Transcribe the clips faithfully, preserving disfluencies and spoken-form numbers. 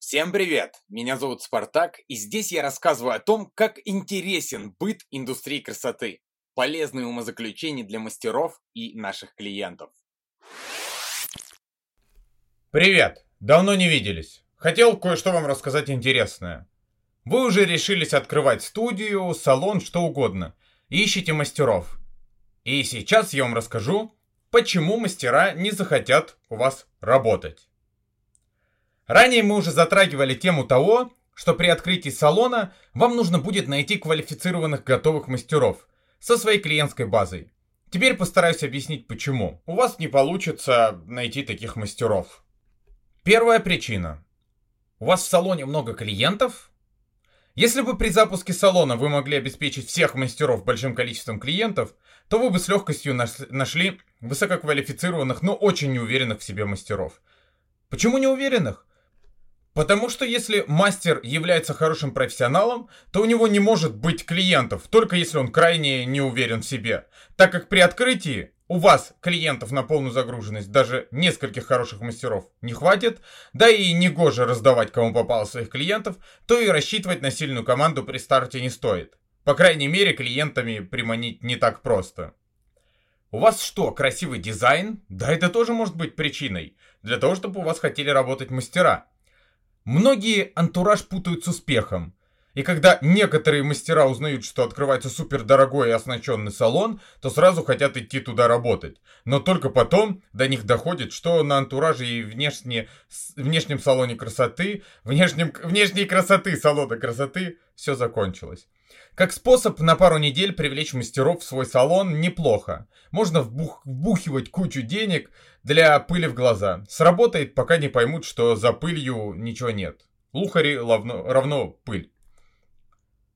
Всем привет! Меня зовут Спартак, и здесь я рассказываю о том, как интересен быт индустрии красоты, полезные умозаключения для мастеров и наших клиентов. Привет! Давно не виделись. Хотел кое-что вам рассказать интересное. Вы уже решились открывать студию, салон, что угодно. Ищите мастеров. И сейчас я вам расскажу, почему мастера не захотят у вас работать. Ранее мы уже затрагивали тему того, что при открытии салона вам нужно будет найти квалифицированных готовых мастеров со своей клиентской базой. Теперь постараюсь объяснить почему. У вас не получится найти таких мастеров. Первая причина. У вас в салоне много клиентов? Если бы при запуске салона вы могли обеспечить всех мастеров большим количеством клиентов, то вы бы с легкостью нашли высококвалифицированных, но очень неуверенных в себе мастеров. Почему неуверенных? Потому что если мастер является хорошим профессионалом, то у него не может быть клиентов, только если он крайне не уверен в себе. Так как при открытии у вас клиентов на полную загруженность даже нескольких хороших мастеров не хватит, да и негоже раздавать кому попало своих клиентов, то и рассчитывать на сильную команду при старте не стоит. По крайней мере, клиентами приманить не так просто. У вас что, красивый дизайн? Да это тоже может быть причиной для того, чтобы у вас хотели работать мастера. Многие антураж путают с успехом. И когда некоторые мастера узнают, что открывается супердорогой и оснащенный салон, то сразу хотят идти туда работать. Но только потом до них доходит, что на антураже и внешне, внешнем салоне красоты, внешнем, внешней красоты салона красоты все закончилось. Как способ на пару недель привлечь мастеров в свой салон неплохо. Можно вбух, вбухивать кучу денег для пыли в глаза. Сработает, пока не поймут, что за пылью ничего нет. Лухари равно, равно пыль.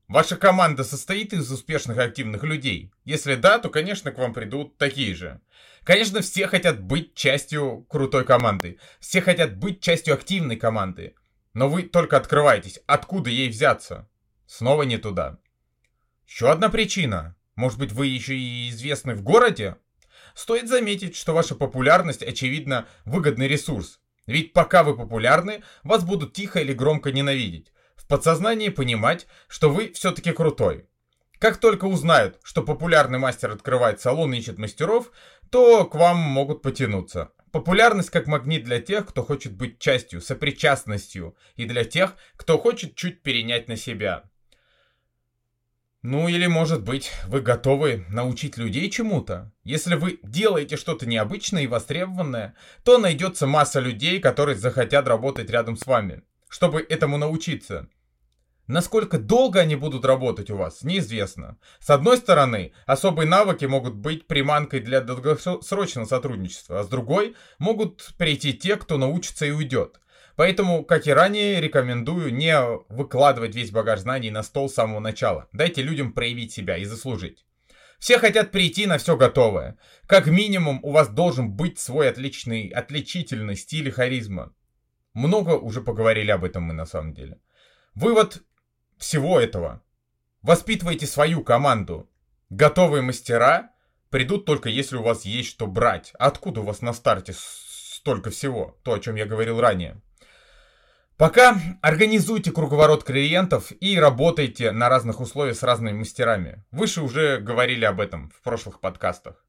Ваша команда состоит из успешных активных людей? Если да, то, конечно, к вам придут такие же. Конечно, все хотят быть частью крутой команды. Все хотят быть частью активной команды. Но вы только открываетесь. Откуда ей взяться? Снова не туда. Еще одна причина. Может быть, вы еще и известны в городе? Стоит заметить, что ваша популярность, очевидно, выгодный ресурс. Ведь пока вы популярны, вас будут тихо или громко ненавидеть. В подсознании понимать, что вы все-таки крутой. Как только узнают, что популярный мастер открывает салон и ищет мастеров, то к вам могут потянуться. Популярность как магнит для тех, кто хочет быть частью, сопричастностью, и для тех, кто хочет чуть перенять на себя. Ну или, может быть, вы готовы научить людей чему-то? Если вы делаете что-то необычное и востребованное, то найдется масса людей, которые захотят работать рядом с вами, чтобы этому научиться. Насколько долго они будут работать у вас, неизвестно. С одной стороны, особые навыки могут быть приманкой для долгосрочного сотрудничества, а с другой могут прийти те, кто научится и уйдет. Поэтому, как и ранее, рекомендую не выкладывать весь багаж знаний на стол с самого начала. Дайте людям проявить себя и заслужить. Все хотят прийти на все готовое. Как минимум, у вас должен быть свой отличный, отличительный стиль и харизма. Много уже поговорили об этом мы на самом деле. Вывод всего этого. Воспитывайте свою команду. Готовые мастера придут только если у вас есть что брать. Откуда у вас на старте столько всего? То, о чем я говорил ранее. Пока организуйте круговорот клиентов и работайте на разных условиях с разными мастерами. Выше уже говорили об этом в прошлых подкастах.